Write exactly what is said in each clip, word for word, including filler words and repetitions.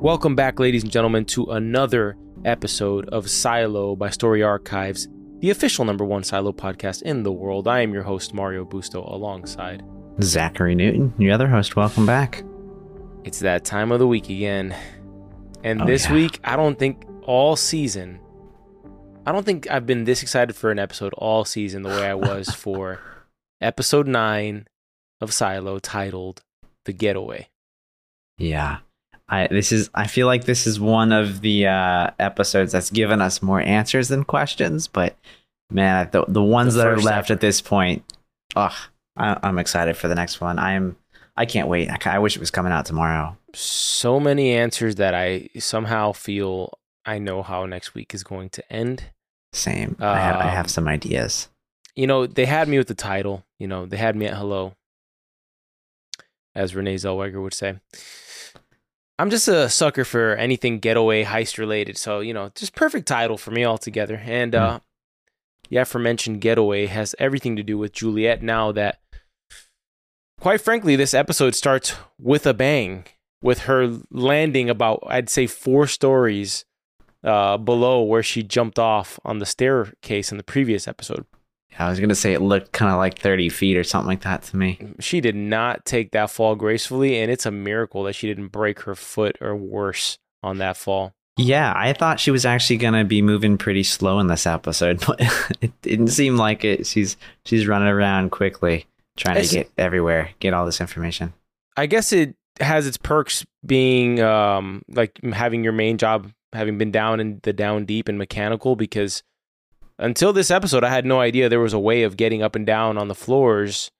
Welcome back, ladies and gentlemen, to another episode of Silo by Story Archives, the official number one Silo podcast in the world. I am your host, Mario Busto, alongside Zachary Newton, your other host. Welcome back. It's that time of the week again. And oh, this yeah. week, I don't think all season, I don't think I've been this excited for an episode all season the way I was for episode nine of Silo, titled The Getaway. Yeah. I, this is, I feel like this is one of the uh, episodes that's given us more answers than questions, but man, the, the ones the that are left ever. at this point, ugh, I, I'm excited for the next one. I'm, I can't wait. I, I wish it was coming out tomorrow. So many answers that I somehow feel I know how next week is going to end. Same. Um, I, have, I have some ideas. You know, they had me with the title, you know, they had me at hello, as Renee Zellweger would say. I'm just a sucker for anything getaway, heist related. So, you know, just perfect title for me altogether. And uh, the aforementioned getaway has everything to do with Juliette now that, quite frankly, this episode starts with a bang, with her landing about, I'd say, four stories uh, below where she jumped off on the staircase in the previous episode. I was going to say it looked kind of like thirty feet or something like that to me. She did not take that fall gracefully, and it's a miracle that she didn't break her foot or worse on that fall. Yeah, I thought she was actually going to be moving pretty slow in this episode, but it didn't seem like it. She's she's running around quickly, trying it's, to get everywhere, get all this information. I guess it has its perks being um, like having your main job, having been down in the down deep and mechanical, because until this episode, I had no idea there was a way of getting up and down on the floors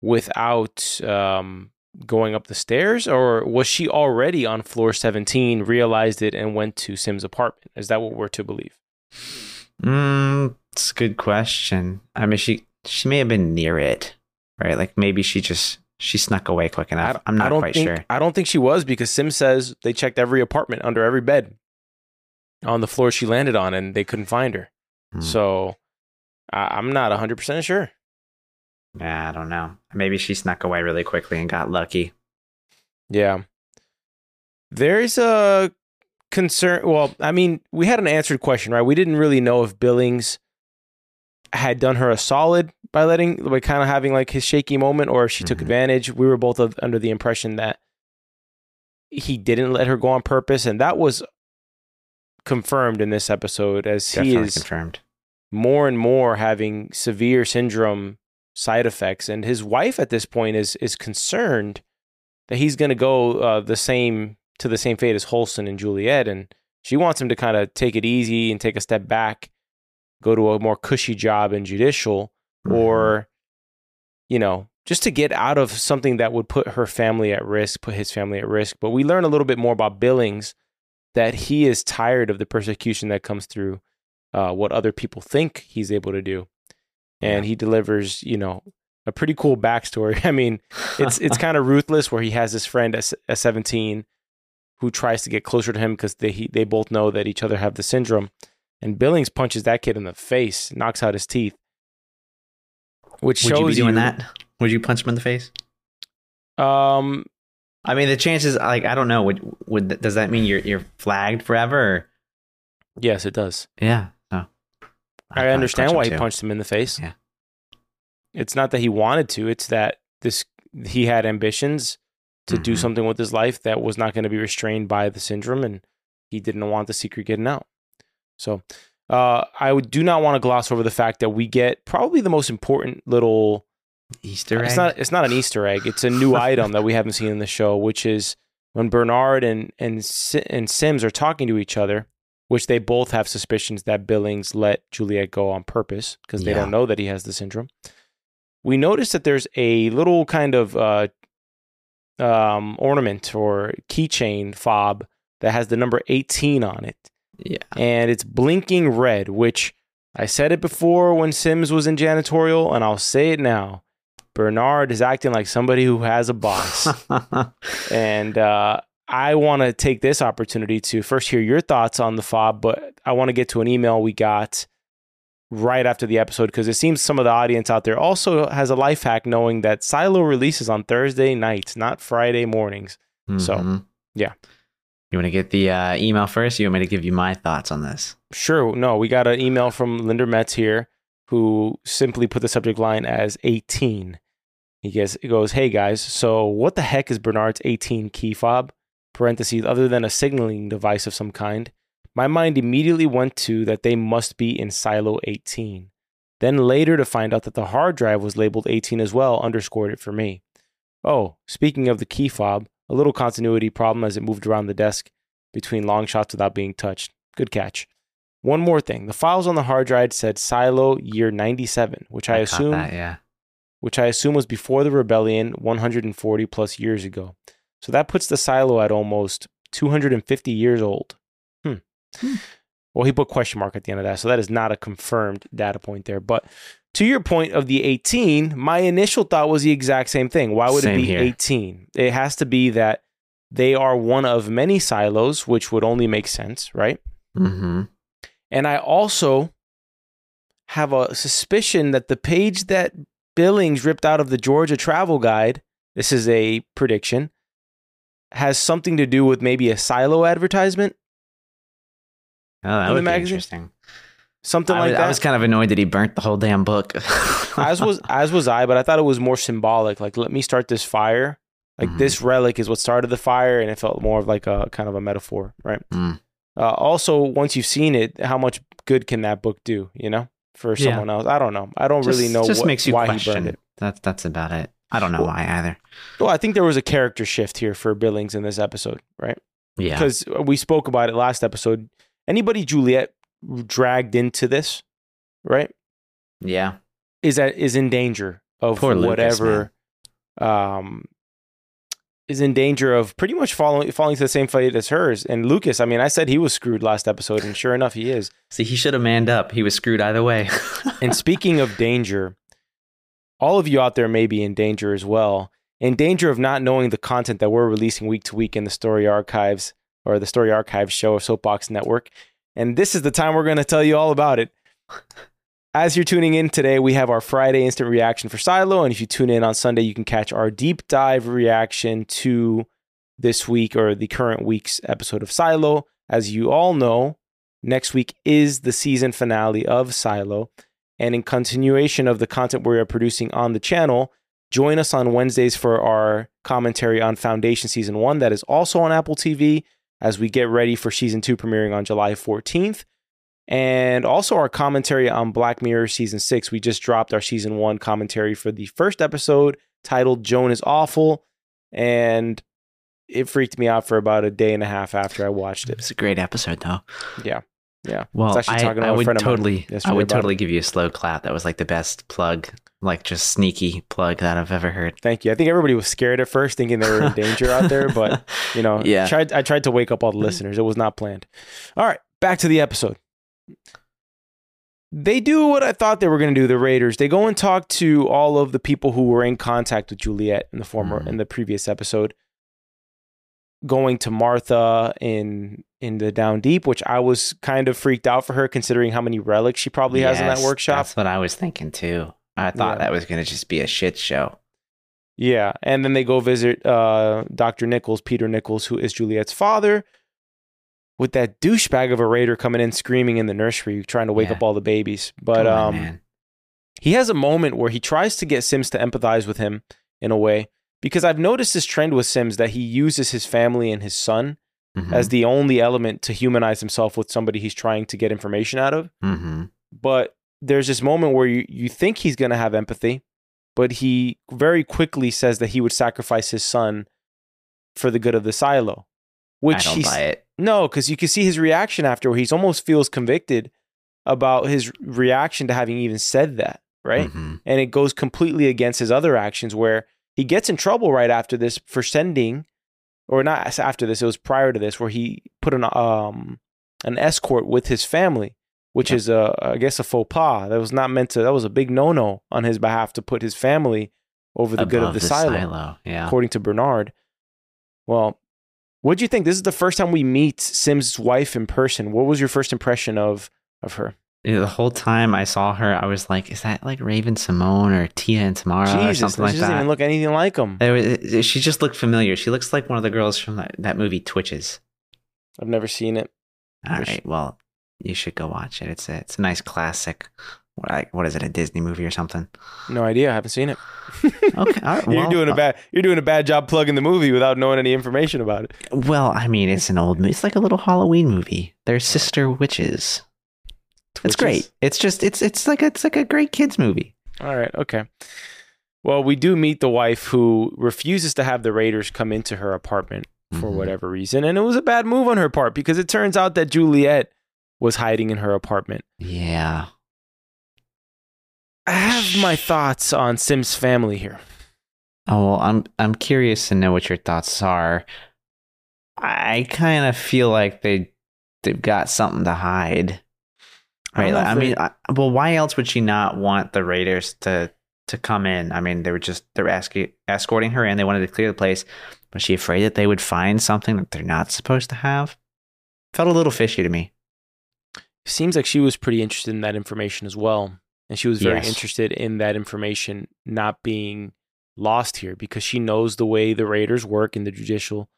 without um, going up the stairs. Or was she already on floor seventeen, realized it, and went to Sim's apartment? Is that what we're to believe? Mm, it's a good question. I mean, she she may have been near it, right? Like maybe she just she snuck away quick enough. I'm not quite sure. I don't think she was, because Sim says they checked every apartment under every bed on the floor she landed on, and they couldn't find her. Hmm. So uh, I'm not one hundred percent sure. Yeah, I don't know. Maybe she snuck away really quickly and got lucky. Yeah. There's a concern. Well, I mean, we had an answered question, right? We didn't really know if Billings had done her a solid by letting, by kind of having like his shaky moment, or if she mm-hmm. took advantage. We were both of, under the impression that he didn't let her go on purpose. And that was confirmed in this episode, as Definitely he is confirmed. more and more having severe syndrome side effects, and his wife at this point is is concerned that he's going to go uh, the same to the same fate as Holston and Juliette, and she wants him to kind of take it easy and take a step back, go to a more cushy job in Judicial, mm-hmm. or you know, just to get out of something that would put her family at risk, put his family at risk. But we learn a little bit more about Billings, that he is tired of the persecution that comes through uh, what other people think he's able to do. And yeah. he delivers, you know, a pretty cool backstory. I mean, it's it's kind of ruthless, where he has this friend at, at seventeen who tries to get closer to him because they he, they both know that each other have the syndrome. And Billings punches that kid in the face, knocks out his teeth. Which Would shows you be doing you, that? Would you punch him in the face? Um... I mean, the chances, like, I don't know. Would would does that mean you're you're flagged forever? Or? Yes, it does. Yeah. Oh. I, I understand why he punched him in the face. Yeah. It's not that he wanted to. It's that this he had ambitions to mm-hmm. do something with his life that was not going to be restrained by the syndrome, and he didn't want the secret getting out. So uh, I would, do not want to gloss over the fact that we get probably the most important little Easter egg. It's not, it's not an Easter egg. It's a new item that we haven't seen in the show, which is when Bernard and, and, and Sims are talking to each other, which they both have suspicions that Billings let Juliette go on purpose because they yeah. don't know that he has the syndrome. We notice that there's a little kind of uh, um, ornament or keychain fob that has the number eighteen on it. Yeah. And it's blinking red, which I said it before when Sims was in Janitorial, and I'll say it now. Bernard is acting like somebody who has a boss. and uh, I want to take this opportunity to first hear your thoughts on the fob, but I want to get to an email we got right after the episode, because it seems some of the audience out there also has a life hack, knowing that Silo releases on Thursday nights, not Friday mornings. Mm-hmm. So, yeah. You want to get the uh, email first? You want me to give you my thoughts on this? Sure. No, we got an email from Linda Metz here, who simply put the subject line as eighteen. He gets, it goes, hey guys, so what the heck is Bernard's eighteen key fob? Parentheses, other than a signaling device of some kind. My mind immediately went to that they must be in Silo eighteen. Then later to find out that the hard drive was labeled eighteen as well underscored it for me. Oh, speaking of the key fob, a little continuity problem as it moved around the desk between long shots without being touched. Good catch. One more thing. The files on the hard drive said Silo year ninety-seven, which I, I assume that, yeah. which I assume was before the rebellion one hundred forty plus years ago. So that puts the Silo at almost two hundred fifty years old. Hmm. Hmm. Well, he put question mark at the end of that, so that is not a confirmed data point there. But to your point of the eighteen, my initial thought was the exact same thing. Why would same it be here. eighteen? It has to be that they are one of many silos, which would only make sense, right? Mm-hmm. And I also have a suspicion that the page that Billings ripped out of the Georgia Travel Guide, this is a prediction, has something to do with maybe a silo advertisement. Oh, that would be interesting. Something like that. I was kind of annoyed that he burnt the whole damn book. as was as was I, but I thought it was more symbolic. Like, let me start this fire. Like, mm-hmm. this relic is what started the fire, and it felt more of like a kind of a metaphor, right? Mm. Uh, also, once you've seen it, how much good can that book do, you know, for yeah. someone else? I don't know. I don't just, really know just what, makes you why question. He burned it. That's, that's about it. I don't know well, why either. Well, I think there was a character shift here for Billings in this episode, right? Yeah. Because we spoke about it last episode. Anybody Juliette dragged into this, right? Yeah. Is that is in danger of Poor whatever Lucas, um is in danger of pretty much falling falling to the same fate as hers. And Lucas, I mean, I said he was screwed last episode, and sure enough he is. See, he should have manned up. He was screwed either way. And speaking of danger, all of you out there may be in danger as well. In danger of not knowing the content that we're releasing week to week in the Story Archives. Or the Story Archives show of Soapbox Network. And this is the time we're going to tell you all about it. As you're tuning in today, we have our Friday instant reaction for Silo. And if you tune in on Sunday, you can catch our deep dive reaction to this week or the current week's episode of Silo. As you all know, next week is the season finale of Silo. And in continuation of the content we are producing on the channel, join us on Wednesdays for our commentary on Foundation Season one. That is also on Apple T V. As we get ready for Season two premiering on July fourteenth. And also our commentary on Black Mirror Season six. We just dropped our Season one commentary for the first episode titled Joan is Awful. And it freaked me out for about a day and a half after I watched it. It's a great episode, though. Yeah. Yeah. Well, I, talking I, I would totally, I would totally it. give you a slow clap. That was like the best plug, like just sneaky plug that I've ever heard. Thank you. I think everybody was scared at first thinking they were in danger out there, but you know, yeah. I tried, I tried to wake up all the listeners. It was not planned. All right. Back to the episode. They do what I thought they were going to do. The Raiders, they go and talk to all of the people who were in contact with Juliette in the former, mm. in the previous episode. Going to Martha in in the Down Deep, which I was kind of freaked out for her considering how many relics she probably yes, has in that workshop. That's what I was thinking too. I thought yeah. that was going to just be a shit show. Yeah. And then they go visit uh, Doctor Nichols, Peter Nichols, who is Juliette's father, with that douchebag of a Raider coming in screaming in the nursery, trying to wake yeah. up all the babies. But Come um, on, man. He has a moment where he tries to get Sims to empathize with him in a way. Because I've noticed this trend with Sims that he uses his family and his son mm-hmm. as the only element to humanize himself with somebody he's trying to get information out of. Mm-hmm. But there's this moment where you, you think he's going to have empathy, but he very quickly says that he would sacrifice his son for the good of the silo. Which I don't buy it. No, because you can see his reaction after where he almost feels convicted about his reaction to having even said that, right? Mm-hmm. And it goes completely against his other actions where he gets in trouble right after this for sending, or not after this, it was prior to this, where he put an um an escort with his family, which yeah. is, a, I guess, a faux pas. That was not meant to, that was a big no-no on his behalf to put his family over the Above good of the, the silo, silo. Yeah. according to Bernard. Well, what do you think? This is the first time we meet Sims' wife in person. What was your first impression of of her? The whole time I saw her, I was like, "Is that like Raven Simone or Tia and Tamara Jesus, or something like that?" She doesn't even look anything like them. It was, it, she just looked familiar. She looks like one of the girls from that, that movie Twitches. I've never seen it. All Wish. right. Well, you should go watch it. It's a, it's a nice classic. Like, what is it? A Disney movie or something? No idea. I haven't seen it. Okay. All right, well, you're doing a bad. You're doing a bad job plugging the movie without knowing any information about it. Well, I mean, it's an old movie. It's like a little Halloween movie. They're sister witches. It's witches? great. It's just. It's. It's like. A, it's like a great kids movie. All right. Okay. Well, we do meet the wife who refuses to have the raiders come into her apartment for mm-hmm. whatever reason, and it was a bad move on her part because it turns out that Juliette was hiding in her apartment. Yeah. I have my thoughts on Sim's family here. Oh, well, I'm I'm curious to know what your thoughts are. I kind of feel like they they've got something to hide, right? I, I mean, I, well, why else would she not want the raiders to to come in? I mean, they were just they're asking escorting her in. They wanted to clear the place. Was she afraid that they would find something that they're not supposed to have? Felt a little fishy to me. Seems like she was pretty interested in that information as well. And she was very yes. interested in that information not being lost here because she knows the way the raiders work in the judicial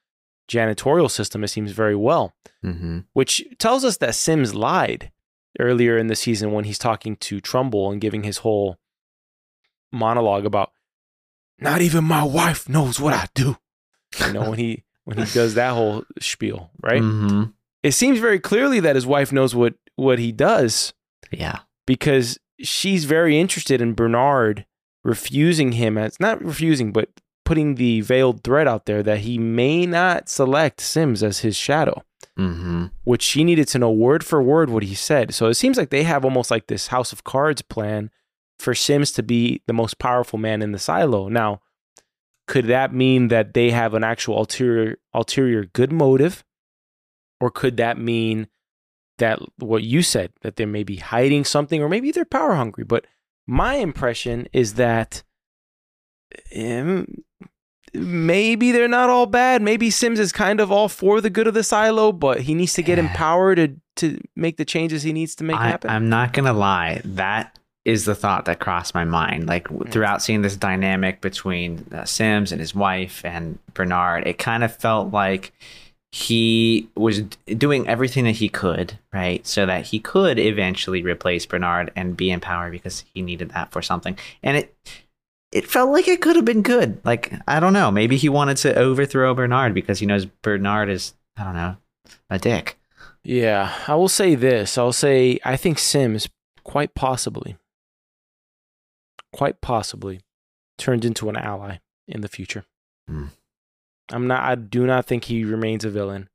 janitorial system, it seems, very well. Mm-hmm. Which tells us that Sims lied earlier in the season when he's talking to Trumbull and giving his whole monologue about, not even my wife knows what I do. You know, when he when he does that whole spiel, right? Mm-hmm. It seems very clearly that his wife knows what, what he does. Yeah. Because she's very interested in Bernard refusing him as not refusing, but putting the veiled threat out there that he may not select Sims as his shadow, mm-hmm. which she needed to know word for word what he said. So it seems like they have almost like this house of cards plan for Sims to be the most powerful man in the silo. Now, could that mean that they have an actual ulterior, ulterior good motive? Or could that mean that what you said, that they may be hiding something or maybe they're power hungry? But my impression is that um, maybe they're not all bad. Maybe Sims is kind of all for the good of the silo, but he needs to get empowered to, to make the changes he needs to make I, happen. I'm not going to lie. That is the thought that crossed my mind. Like throughout seeing this dynamic between uh, Sims and his wife and Bernard, it kind of felt like he was doing everything that he could, right? So that he could eventually replace Bernard and be in power because he needed that for something. And it it felt like it could have been good. Like, I don't know. Maybe he wanted to overthrow Bernard because he knows Bernard is, I don't know, a dick. Yeah, I will say this. I'll say I think Sims quite possibly, quite possibly turned into an ally in the future. Hmm. I'm not. I do not think he remains a villain.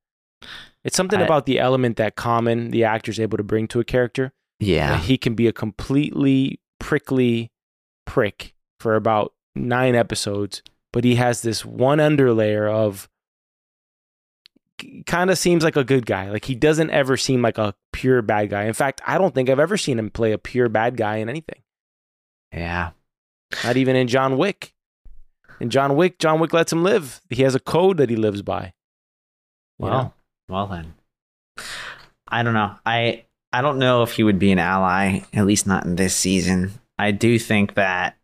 It's something I, about the element that Common, the actor, is able to bring to a character. Yeah, he can be a completely prickly prick for about nine episodes, but he has this one underlayer of kind of seems like a good guy. Like he doesn't ever seem like a pure bad guy. In fact, I don't think I've ever seen him play a pure bad guy in anything. Yeah, not even in John Wick. And John Wick, John Wick lets him live. He has a code that he lives by. Well, wow. well then, I don't know. I I don't know if he would be an ally, at least not in this season. I do think that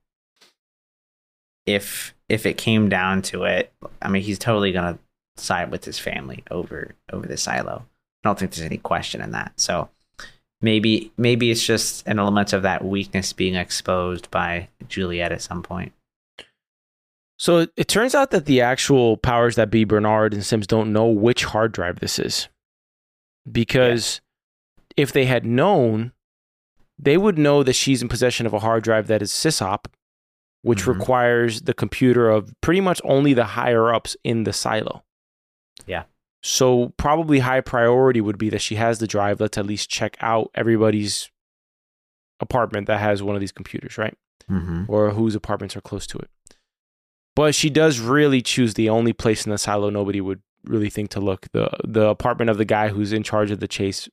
if if it came down to it, I mean, he's totally gonna side with his family over over the silo. I don't think there's any question in that. So maybe maybe it's just an element of that weakness being exposed by Juliette at some point. So it, it turns out that the actual powers that be, Bernard and Sims, don't know which hard drive this is. Because yeah. if they had known, they would know that she's in possession of a hard drive that is sysop, which mm-hmm. requires the computer of pretty much only the higher-ups in the silo. Yeah. So probably high priority would be that she has the drive. Let's at least check out everybody's apartment that has one of these computers, right? Mm-hmm. Or whose apartments are close to it. But she does really choose the only place in the silo nobody would really think to look. The the apartment of the guy who's in charge of the chase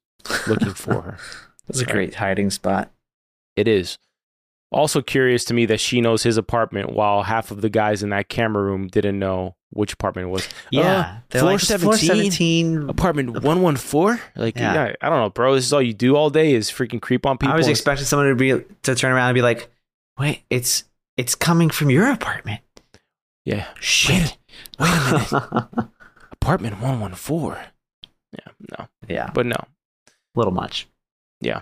looking for her. That's right. A great hiding spot. It is. Also curious to me that she knows his apartment while half of the guys in that camera room didn't know which apartment it was. Yeah. Uh, floor, like, seventeen, floor seventeen. Apartment one one four? Like, yeah. Yeah, I don't know, bro. This is all you do all day is freaking creep on people. I was expecting someone to be to turn around and be like, wait, it's it's coming from your apartment. Yeah. Shit. Wait, wait a minute. Apartment one one four. Yeah, no. Yeah. But no. A little much. Yeah.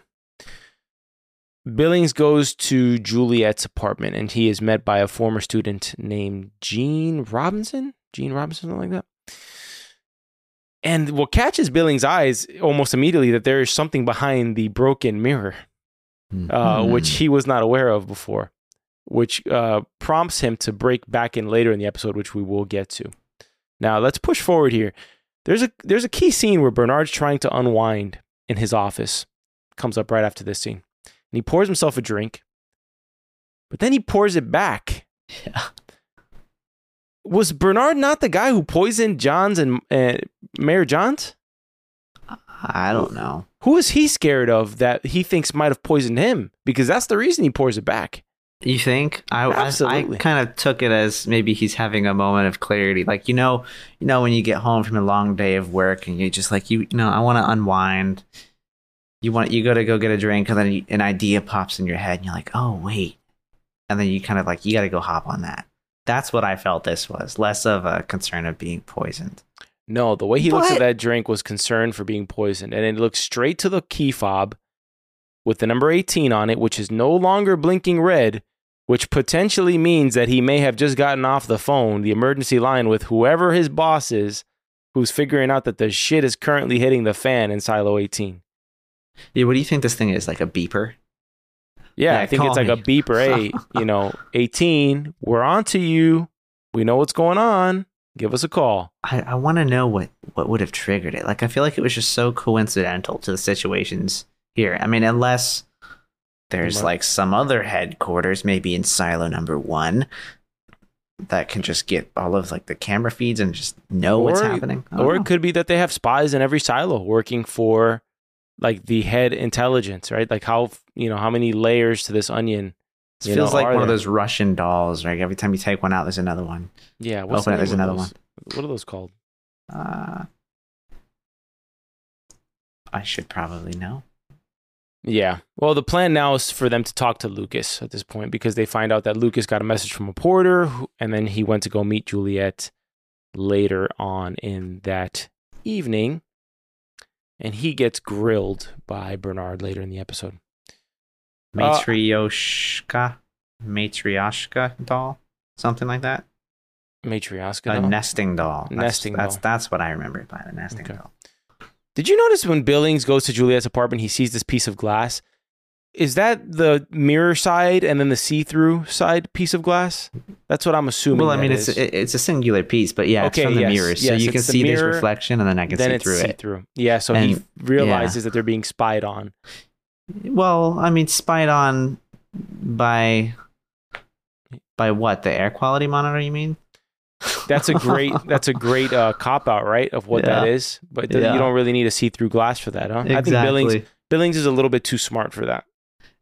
Billings goes to Juliette's apartment, and he is met by a former student named Gene Robinson? Gene Robinson, something like that. And what catches Billings' eyes almost immediately that there is something behind the broken mirror, mm-hmm. uh, which he was not aware of before, which uh, prompts him to break back in later in the episode, which we will get to. Now, let's push forward here. There's a there's a key scene where Bernard's trying to unwind in his office. Comes up right after this scene. And he pours himself a drink, but then he pours it back. Yeah. Was Bernard not the guy who poisoned Johns and uh, Mayor Johns? I don't know. Who is he scared of that he thinks might have poisoned him? Because that's the reason he pours it back. You think? I, Absolutely. I, I kind of took it as maybe he's having a moment of clarity. Like, you know, you know, when you get home from a long day of work and you're just like, you, you know, I want to unwind. You want you go to go get a drink, and then you, an idea pops in your head, and you're like, "Oh wait," and then you kind of like you got to go hop on that. That's what I felt this was, less of a concern of being poisoned. No, the way he but, looks at that drink was concern for being poisoned, and it looked straight to the key fob with the number eighteen on it, which is no longer blinking red, which potentially means that he may have just gotten off the phone, the emergency line, with whoever his boss is, who's figuring out that the shit is currently hitting the fan in Silo eighteen. Yeah, what do you think this thing is, like a beeper? Yeah, yeah I think it's like me. a beeper. Hey, you know, eighteen, we're on to you. We know what's going on. Give us a call. I, I want to know what, what would have triggered it. Like, I feel like it was just so coincidental to the situations here. I mean, unless there's like some other headquarters, maybe in Silo number one, that can just get all of like the camera feeds and just know or, what's happening. Or know. It could be that they have spies in every Silo working for... like the head intelligence, right? Like how, you know, how many layers to this onion? It feels know, like one there? of those Russian dolls, right? Every time you take one out, there's another one. Yeah. What's Open the it, there's another those? one. What are those called? Uh, I should probably know. Yeah. Well, the plan now is for them to talk to Lucas at this point, because they find out that Lucas got a message from a porter who, and then he went to go meet Juliette later on in that evening. And he gets grilled by Bernard later in the episode. Matryoshka? Uh, Matryoshka doll? Something like that? Matryoshka doll? A nesting doll. Nesting that's, doll. That's, that's what I remember by the nesting okay. doll. Did you notice when Billings goes to Juliette's apartment, he sees this piece of glass? Is that the mirror side and then the see-through side piece of glass? That's what I'm assuming. Well, I mean, it's a, it's a singular piece, but yeah, okay, it's from the yes, mirrors. Yes, so you can see mirror, this reflection, and then I can then see through it. Through. Yeah, so and, he realizes yeah. that they're being spied on. Well, I mean, spied on by by what? The air quality monitor, you mean? That's a great that's a great uh, cop-out, right, of what yeah. that is. But th- yeah. you don't really need a see-through glass for that, huh? Exactly. I think Billings, Billings is a little bit too smart for that.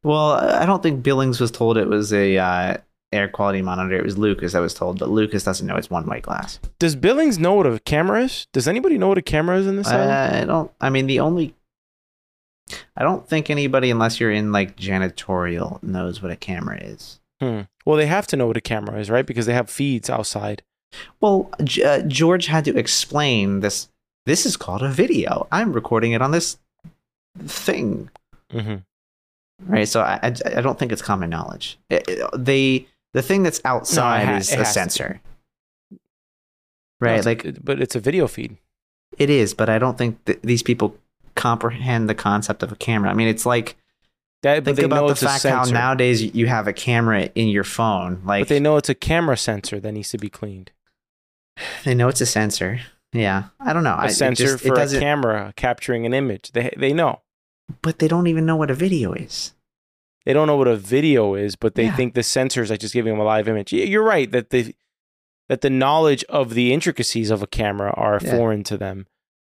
Well, I don't think Billings was told it was a uh, air quality monitor. It was Lucas that was told, but Lucas doesn't know it's one-way glass. Does Billings know what a camera is? Does anybody know what a camera is in this? Uh, I don't. I mean, the only. I don't think anybody, unless you're in like janitorial, knows what a camera is. Hmm. Well, they have to know what a camera is, right? Because they have feeds outside. Well, uh, George had to explain this. This is called a video. I'm recording it on this thing. Mm-hmm. Right, so I, I I don't think it's common knowledge. It, it, they the thing that's outside no, ha- is a sensor, to. right? No, like, a, but it's a video feed. It is, but I don't think that these people comprehend the concept of a camera. I mean, it's like that. Think but they about know the it's fact how nowadays you have a camera in your phone. Like, but they know it's a camera sensor that needs to be cleaned. They know it's a sensor. Yeah, I don't know. A I, sensor it just, for it a camera capturing an image. They they know. But they don't even know what a video is. They don't know what a video is, but they yeah. think the sensor is like just giving them a live image. You're right that the that the knowledge of the intricacies of a camera are yeah. foreign to them.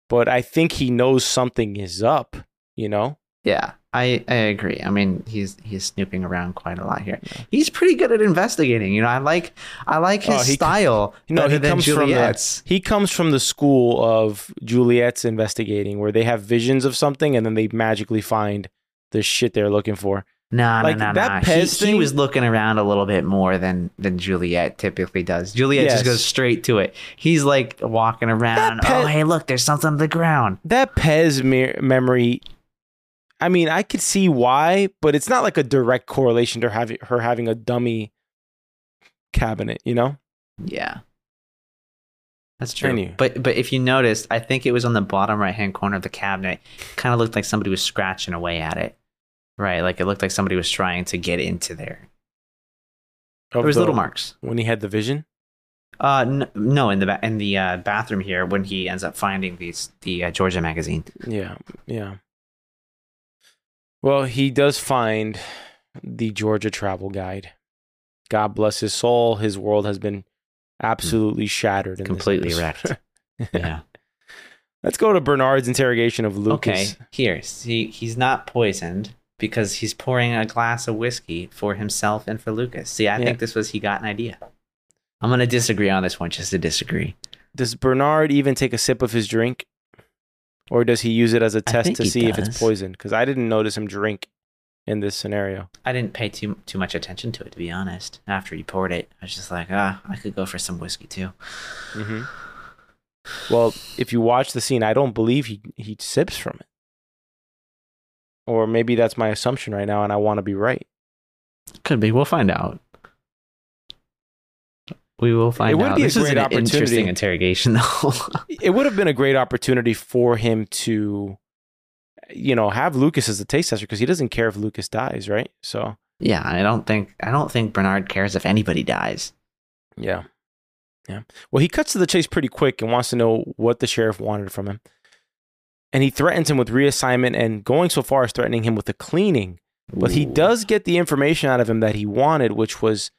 But I think he knows something is up, you know? Yeah, I, I agree. I mean, he's he's snooping around quite a lot here. He's pretty good at investigating. You know, I like I like his oh, he, style. No, he comes Juliette's. from the, he comes from the school of Juliette's investigating, where they have visions of something and then they magically find the shit they're looking for. No, like, no, no, that no. He, thing, he was looking around a little bit more than than Juliette typically does. Juliette yes. just goes straight to it. He's like walking around. Pez, oh, hey, look, there's something on the ground. That Pez me- memory. I mean, I could see why, but it's not like a direct correlation to her having, her having a dummy cabinet, you know? Yeah, that's true. Anyway. But but if you noticed, I think it was on the bottom right hand corner of the cabinet. Kind of looked like somebody was scratching away at it. Right, like it looked like somebody was trying to get into there. Oh, there was the, little marks when he had the vision. Uh, n- no, in the ba- in the uh, bathroom here when he ends up finding these the uh, Georgia magazine. Yeah, yeah. Well, he does find the Georgia Travel Guide. God bless his soul. His world has been absolutely mm. shattered, in completely wrecked. Yeah. Let's go to Bernard's interrogation of Lucas. Okay, here, see, he's not poisoned. Because he's pouring a glass of whiskey for himself and for Lucas. See, I yeah. think this was he got an idea. I'm going to disagree on this one, just to disagree. Does Bernard even take a sip of his drink? Or does he use it as a test to see does. if it's poisoned? Because I didn't notice him drink in this scenario. I didn't pay too too much attention to it, to be honest. After he poured it, I was just like, ah, I could go for some whiskey too. Mm-hmm. Well, if you watch the scene, I don't believe he, he sips from it. Or maybe that's my assumption right now, and I want to be right. Could be. We'll find out. We will find out. It would be a great opportunity. This is an interesting interrogation, though. It would have been a great opportunity for him to, you know, have Lucas as a taste tester because he doesn't care if Lucas dies, right? So yeah, I don't think I don't think Bernard cares if anybody dies. Yeah, yeah. Well, he cuts to the chase pretty quick and wants to know what the sheriff wanted from him. And he threatens him with reassignment and going so far as threatening him with a cleaning. But Ooh. he does get the information out of him that he wanted, which was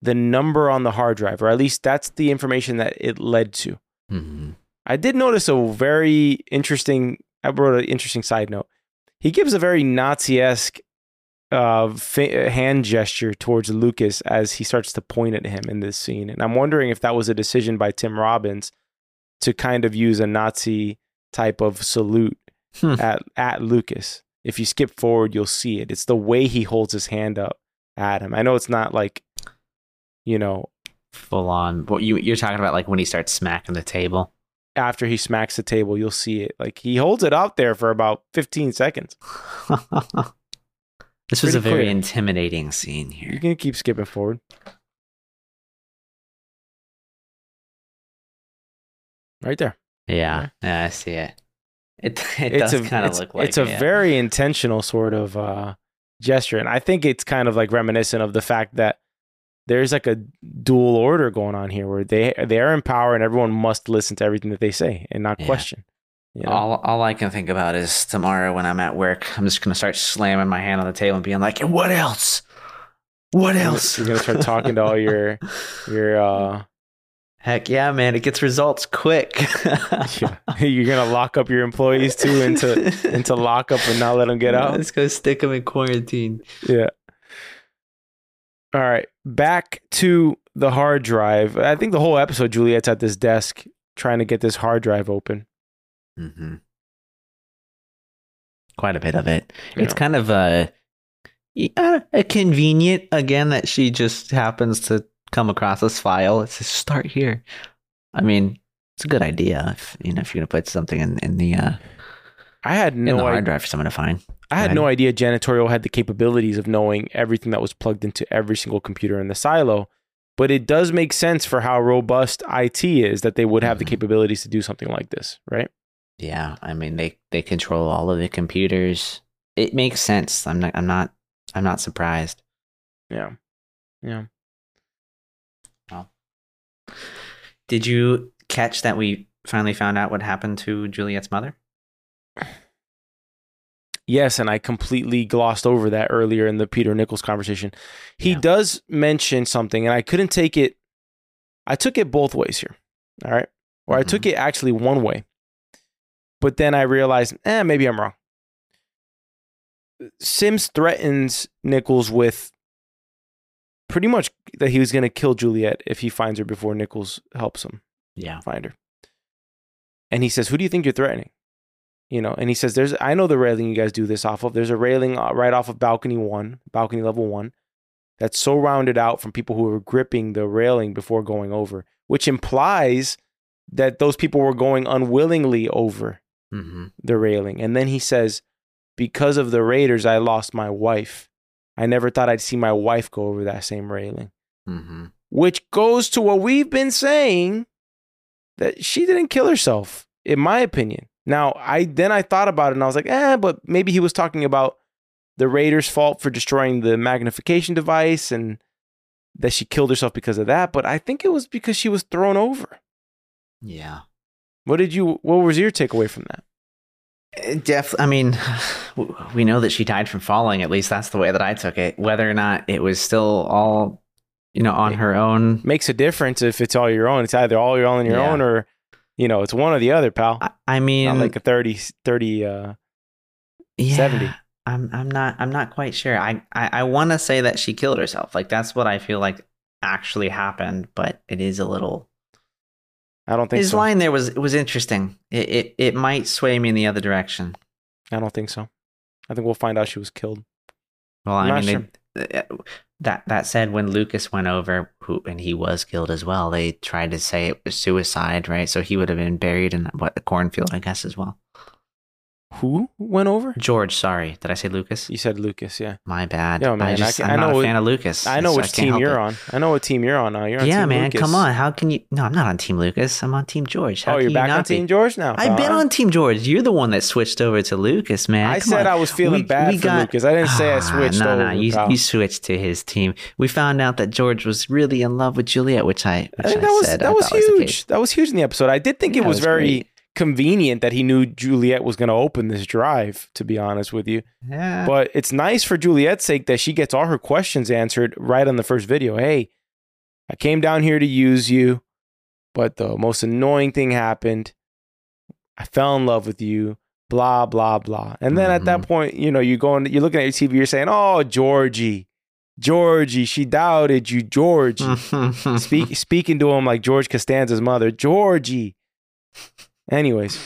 the number on the hard drive, or at least that's the information that it led to. Mm-hmm. I did notice a very interesting, I wrote an interesting side note. He gives a very Nazi-esque uh, fa- hand gesture towards Lucas as he starts to point at him in this scene. And I'm wondering if that was a decision by Tim Robbins to kind of use a Nazi type of salute hmm. at at Lucas. If you skip forward, you'll see it. It's the way he holds his hand up at him. I know it's not like, you know, full on. But you you're talking about like when he starts smacking the table. After he smacks the table, you'll see it. Like he holds it out there for about fifteen seconds. This was a very clear. intimidating scene here. You can keep skipping forward. Right there. Yeah, yeah, I see it. It it it's does kind of look like it's a yeah. very intentional sort of uh, gesture, and I think it's kind of like reminiscent of the fact that there's like a dual order going on here, where they they are in power, and everyone must listen to everything that they say and not yeah. question. You know? All all I can think about is tomorrow when I'm at work, I'm just gonna start slamming my hand on the table and being like, and "What else? What else?" You're gonna start talking to all your your. Uh, Heck yeah, man. It gets results quick. yeah. You're going to lock up your employees too into, into lockup and not let them get yeah, out. Let's go stick them in quarantine. Yeah. All right. Back to the hard drive. I think the whole episode, Juliette's at this desk trying to get this hard drive open. Mm-hmm. Quite a bit of it. Yeah. It's kind of a, a convenient, again, that she just happens to come across this file. It says start here. I mean, it's a good idea if you know if you're gonna put something in in the uh I had no in the hard I- drive for someone to find. I had no idea Janitorial had the capabilities of knowing everything that was plugged into every single computer in the silo, but it does make sense for how robust I T is that they would have mm-hmm. the capabilities to do something like this, right? Yeah, I mean they they control all of the computers. It makes sense. I'm not I'm not I'm not surprised. Yeah. Yeah. Did you catch that we finally found out what happened to Juliette's mother? Yes, and I completely glossed over that earlier in the Peter Nichols conversation. He yeah. does mention something, and I couldn't take it. I took it both ways here, all right? Or mm-hmm. I took it actually one way. But then I realized, eh, maybe I'm wrong. Sims threatens Nichols with pretty much that he was going to kill Juliette if he finds her before Nichols helps him yeah. find her. And he says, who do you think you're threatening? You know, and he says, "There's, I know the railing you guys do this off of. There's a railing right off of balcony one, balcony level one, that's so rounded out from people who were gripping the railing before going over," which implies that those people were going unwillingly over mm-hmm. the railing. And then he says, "Because of the raiders, I lost my wife. I never thought I'd see my wife go over that same railing." Mm-hmm. Which goes to what we've been saying, that she didn't kill herself, in my opinion. Now, I then I thought about it and I was like, eh, but maybe he was talking about the raiders' fault for destroying the magnification device and that she killed herself because of that. But I think it was because she was thrown over. Yeah. What did you, what was your takeaway from that? It def- I mean, we know that she died from falling. At least that's the way that I took it. Whether or not it was still all, you know, on it her own. Makes a difference if it's all your own. It's either all your own and your yeah. own or... You know, it's one or the other, pal. I mean, not like a thirty, thirty, uh, yeah, seventy. I'm, I'm not, I'm not quite sure. I, I, I want to say that she killed herself. Like, that's what I feel like actually happened, but it is a little, I don't think his so. line there was, it was interesting. It, it, it might sway me in the other direction. I don't think so. I think we'll find out she was killed. Well, I'm I mean, sure. they, that, that said, when Lucas went over, who, and he was killed as well, they tried to say it was suicide, right? So he would have been buried in what, the cornfield, I guess, as well. Who went over? George, sorry. Did I say Lucas? You said Lucas, yeah. My bad. Yo, man, I just, I can, I'm I know not a fan what, of Lucas. I know so which I team you're it. on. I know what team you're on now. You're on yeah, team man, Lucas. Come on. How can you? No, I'm not on Team Lucas. I'm on Team George. How oh, you're back you on Team be? George now? I've uh, been on Team George. You're the one that switched over to Lucas, man. I come said on. I was feeling we, bad we for got, Lucas. I didn't say I switched no, over. No, no, you, you switched to his team. We found out that George was really in love with Juliette, which I which I, I said. That was huge. That was huge in the episode. I did think it was very... convenient that he knew Juliette was going to open this drive, to be honest with you. Yeah. But it's nice for Juliette's sake that she gets all her questions answered right on the first video. Hey, I came down here to use you, but the most annoying thing happened. I fell in love with you, blah, blah, blah. And then mm-hmm. at that point, you know, you're going, you're looking at your T V, you're saying, oh, Georgie, Georgie, she doubted you, Georgie. Speak, speaking to him like George Costanza's mother, Georgie. Anyways,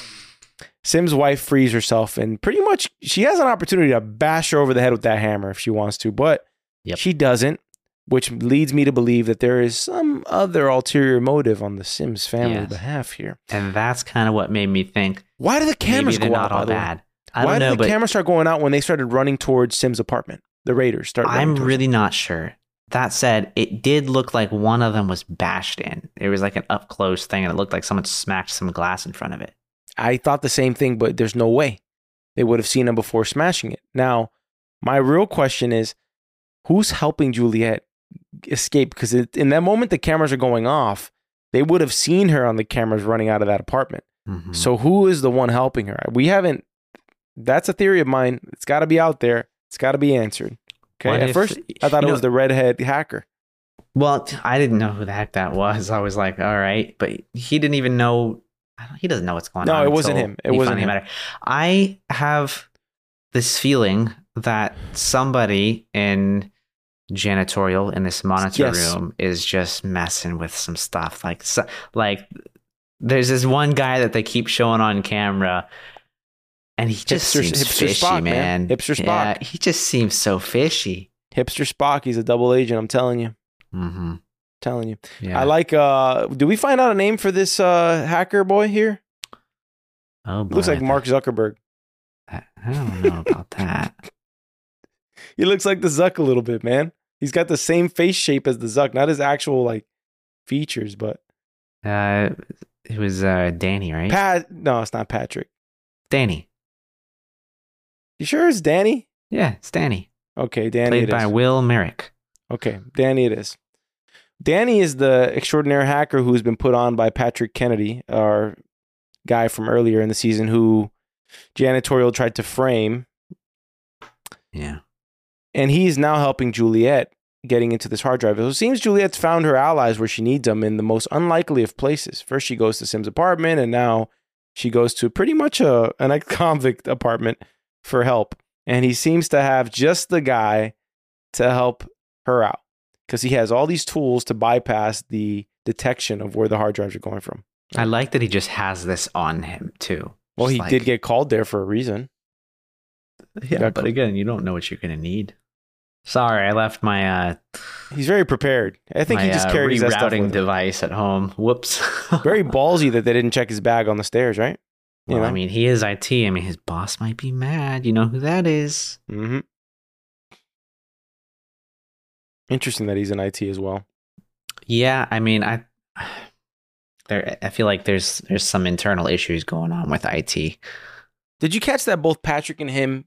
Sim's wife frees herself, and pretty much she has an opportunity to bash her over the head with that hammer if she wants to, but yep. she doesn't, which leads me to believe that there is some other ulterior motive on the Sims family yes. behalf here. And that's kind of what made me think, why do the cameras go out, all bad? I don't why know, did the cameras start going out when they started running towards Sim's apartment? The raiders started running I'm towards really him. Not sure. That said, it did look like one of them was bashed in. It was like an up-close thing, and it looked like someone smacked some glass in front of it. I thought the same thing, but there's no way. They would have seen him before smashing it. Now, my real question is, who's helping Juliette escape? Because in that moment the cameras are going off, they would have seen her on the cameras running out of that apartment. Mm-hmm. So who is the one helping her? We haven't... That's a theory of mine. It's got to be out there. It's got to be answered. Okay, at if, first, I thought it know, was the redhead hacker. Well, I didn't know who the heck that was. I was like, all right. But he didn't even know. I don't, he doesn't know what's going no, on. No, it wasn't him. It wasn't him. Matter. I have this feeling that somebody in janitorial in this monitor yes. room is just messing with some stuff. Like, so, like there's this one guy that they keep showing on camera. And he just hipster, seems hipster fishy, Spock, man. Hipster Spock. Yeah, he just seems so fishy. Hipster Spock. He's a double agent. I'm telling you. Mm-hmm. Telling you. Yeah. I like. Uh, do we find out a name for this uh, hacker boy here? Oh, boy. Looks like Mark Zuckerberg. I don't know about that. He looks like the Zuck a little bit, man. He's got the same face shape as the Zuck, not his actual like features, but. Uh, it was uh, Danny, right? Pat? No, it's not Patrick. Danny. You sure it's Danny? Yeah, it's Danny. Okay, Danny Played it is. Played by Will Merrick. Okay, Danny it is. Danny is the extraordinary hacker who's been put on by Patrick Kennedy, our guy from earlier in the season who Janitorial tried to frame. Yeah. And he's now helping Juliette getting into this hard drive. It seems Juliette's found her allies where she needs them in the most unlikely of places. First, she goes to Sim's apartment, and now she goes to pretty much a, an ex-convict apartment for help, and he seems to have just the guy to help her out because he has all these tools to bypass the detection of where the hard drives are going from. I like that he just has this on him too. Well, he like, did get called there for a reason. Yeah, got but called. Again, you don't know what you're going to need. Sorry, I left my... Uh, He's very prepared. I think my, he just carries uh, that stuff rerouting device at home. Whoops. Very ballsy that they didn't check his bag on the stairs, right? Well, you know? I mean, he is I T. I mean, his boss might be mad. You know who that is. Mm-hmm. Interesting that he's in I T as well. Yeah, I mean, I there. I feel like there's there's some internal issues going on with I T. Did you catch that both Patrick and him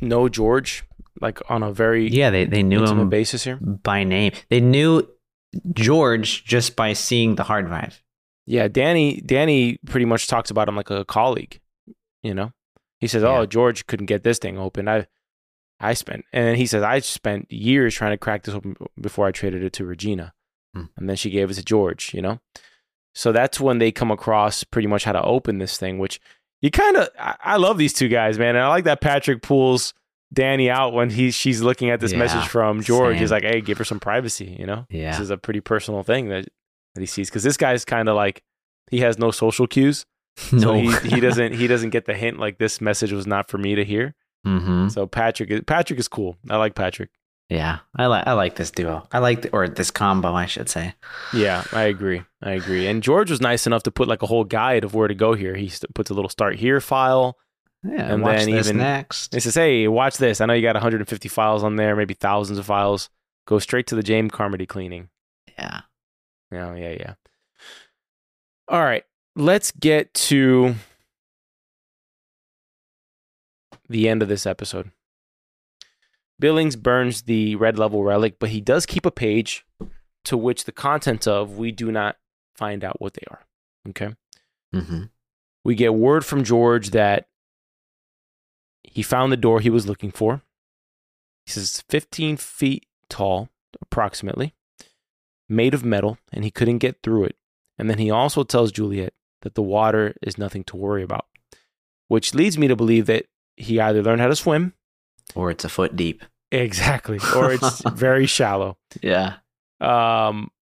know George, like on a very yeah they they knew him basis here by name. They knew George just by seeing the hard drive. Yeah, Danny Danny pretty much talks about him like a colleague. You know, he says, "Oh, yeah. George couldn't get this thing open." I. I spent, and he says, I spent years trying to crack this open before I traded it to Regina. Mm. And then she gave it to George, you know? So that's when they come across pretty much how to open this thing, which you kind of, I, I love these two guys, man. And I like that Patrick pulls Danny out when he, she's looking at this yeah, message from George. Same. He's like, hey, give her some privacy, you know? Yeah. This is a pretty personal thing that, that he sees. Because this guy's kind of like, he has no social cues. No. So he, he doesn't, he doesn't get the hint like this message was not for me to hear. Mm-hmm. So Patrick, Patrick is cool. I like Patrick. Yeah, I like I like this duo. I like the, or this combo, I should say. Yeah, I agree. I agree. And George was nice enough to put like a whole guide of where to go here. He st- puts a little start here file. Yeah, and watch then this even next. He says, "Hey, watch this. I know you got one hundred fifty files on there, maybe thousands of files. Go straight to the James Carmody cleaning." Yeah. Yeah, yeah, yeah. All right, let's get to the end of this episode. Billings burns the red level relic, but he does keep a page to which the contents of we do not find out what they are. Okay. Mm-hmm. We get word from George that he found the door he was looking for. He says it's fifteen feet tall, approximately, made of metal, and he couldn't get through it. And then he also tells Juliette that the water is nothing to worry about, which leads me to believe that he either learned how to swim, or it's a foot deep. Exactly, or it's very shallow. Yeah. Um,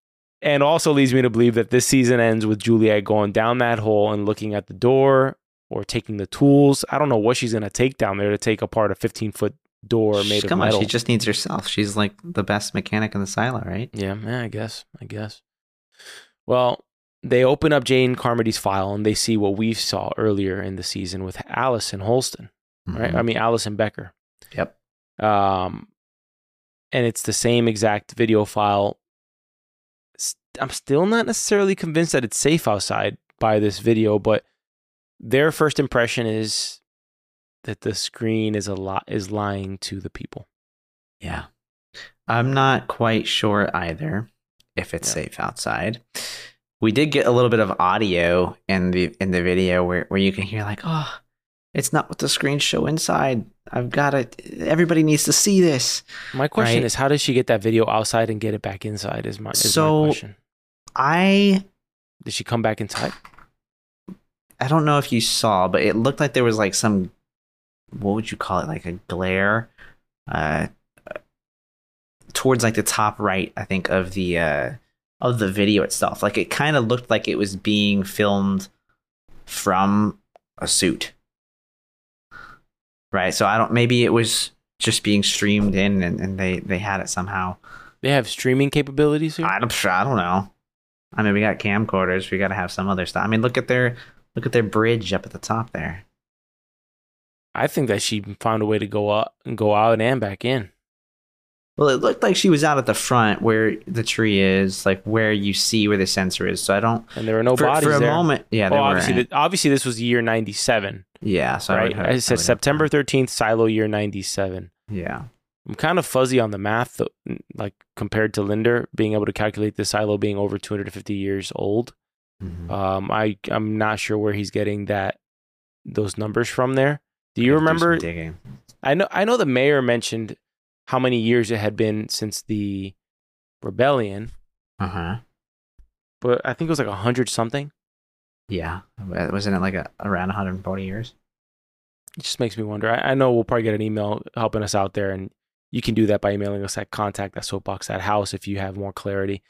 and also leads me to believe that this season ends with Juliette going down that hole and looking at the door, or taking the tools. I don't know what she's gonna take down there to take apart a fifteen foot door made of metal. Come on, she just needs herself. She's like the best mechanic in the silo, right? Yeah, yeah, I guess. I guess. Well, they open up Jane Carmody's file and they see what we saw earlier in the season with Alice and Holston. Right, I mean Allison Becker. Yep. Um, and it's the same exact video file. I'm still not necessarily convinced that it's safe outside by this video, but their first impression is that the screen is a lot is lying to the people. Yeah, I'm not quite sure either if it's yeah. safe outside. We did get a little bit of audio in the in the video where where you can hear like, oh, it's not what the screens show inside. I've got it. Everybody needs to see this. My question right? is, how does she get that video outside and get it back inside? Is my, is so my question. I... Did she come back inside? I don't know if you saw, but it looked like there was like some... What would you call it? Like a glare uh, towards like the top right, I think, of the, uh, of the video itself. Like it kind of looked like it was being filmed from a suit. Right, so I don't. Maybe it was just being streamed in, and, and they, they had it somehow. They have streaming capabilities here. I don't. I don't know. I mean, we got camcorders. We got to have some other stuff. I mean, look at their look at their bridge up at the top there. I think that she found a way to go up and go out and back in. Well, it looked like she was out at the front where the tree is, like where you see where the sensor is. So I don't. And there were no for, bodies for a there. moment. Yeah, there oh, obviously, were. The, obviously, this was year ninety-seven. Yeah, so right. I, I said September thirteenth, Silo year ninety-seven. Yeah, I'm kind of fuzzy on the math, like compared to Linder being able to calculate the Silo being over two hundred fifty years old. Mm-hmm. Um, I I'm not sure where he's getting that those numbers from there. Do you I remember? Do I know I know the mayor mentioned how many years it had been since the rebellion. Uh huh. But I think it was like a hundred something. Yeah, wasn't it like a, around one hundred forty years? It just makes me wonder. I, I know we'll probably get an email helping us out there, and you can do that by emailing us at contact at soapbox dot house if you have more clarity.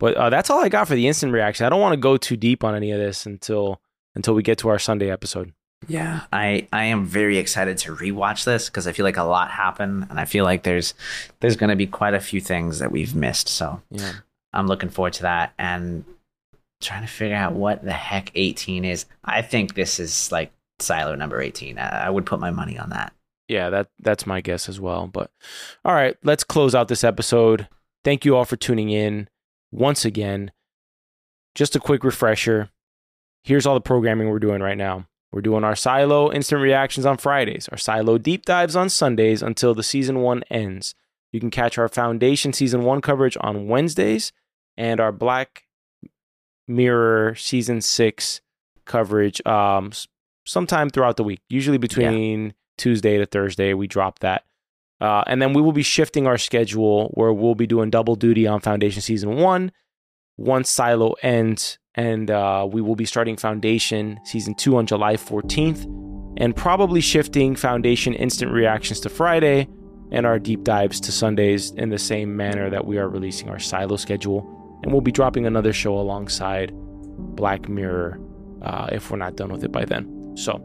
But uh, that's all I got for the instant reaction. I don't want to go too deep on any of this until until we get to our Sunday episode. Yeah, I, I am very excited to rewatch this because I feel like a lot happened and I feel like there's there's going to be quite a few things that we've missed. So yeah. I'm looking forward to that and trying to figure out what the heck eighteen is. I think this is like Silo number eighteen. I, I would put my money on that. Yeah, that that's my guess as well. But all right, let's close out this episode. Thank you all for tuning in once again. Just a quick refresher. Here's all the programming we're doing right now. We're doing our Silo Instant Reactions on Fridays, our Silo Deep Dives on Sundays until the Season one ends. You can catch our Foundation Season one coverage on Wednesdays and our Black Mirror Season six coverage um, sometime throughout the week, usually between yeah. Tuesday to Thursday. We drop that. Uh, and then we will be shifting our schedule where we'll be doing double duty on Foundation Season one once Silo ends. And uh, we will be starting Foundation Season two on July fourteenth and probably shifting Foundation Instant Reactions to Friday and our Deep Dives to Sundays in the same manner that we are releasing our Silo schedule. And we'll be dropping another show alongside Black Mirror uh, if we're not done with it by then. So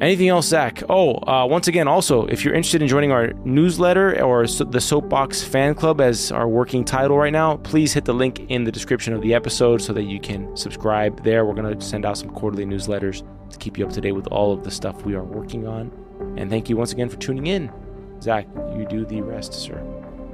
anything else, Zach? Oh, uh, once again, also, if you're interested in joining our newsletter or the Soapbox Fan Club as our working title right now, please hit the link in the description of the episode so that you can subscribe there. We're going to send out some quarterly newsletters to keep you up to date with all of the stuff we are working on. And thank you once again for tuning in. Zach, you do the rest, sir.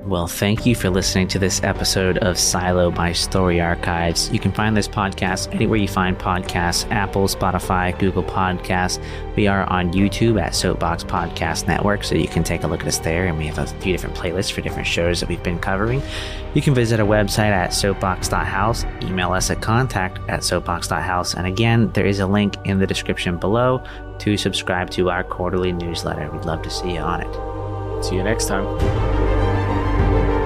Well, thank you for listening to this episode of Silo by Story Archives. You can find this podcast anywhere you find podcasts, Apple, Spotify, Google Podcasts. We are on YouTube at Soapbox Podcast Network, so you can take a look at us there. And we have a few different playlists for different shows that we've been covering. You can visit our website at soapbox dot house, email us at contact at soapbox dot house. And again, there is a link in the description below to subscribe to our quarterly newsletter. We'd love to see you on it. See you next time. Thank you.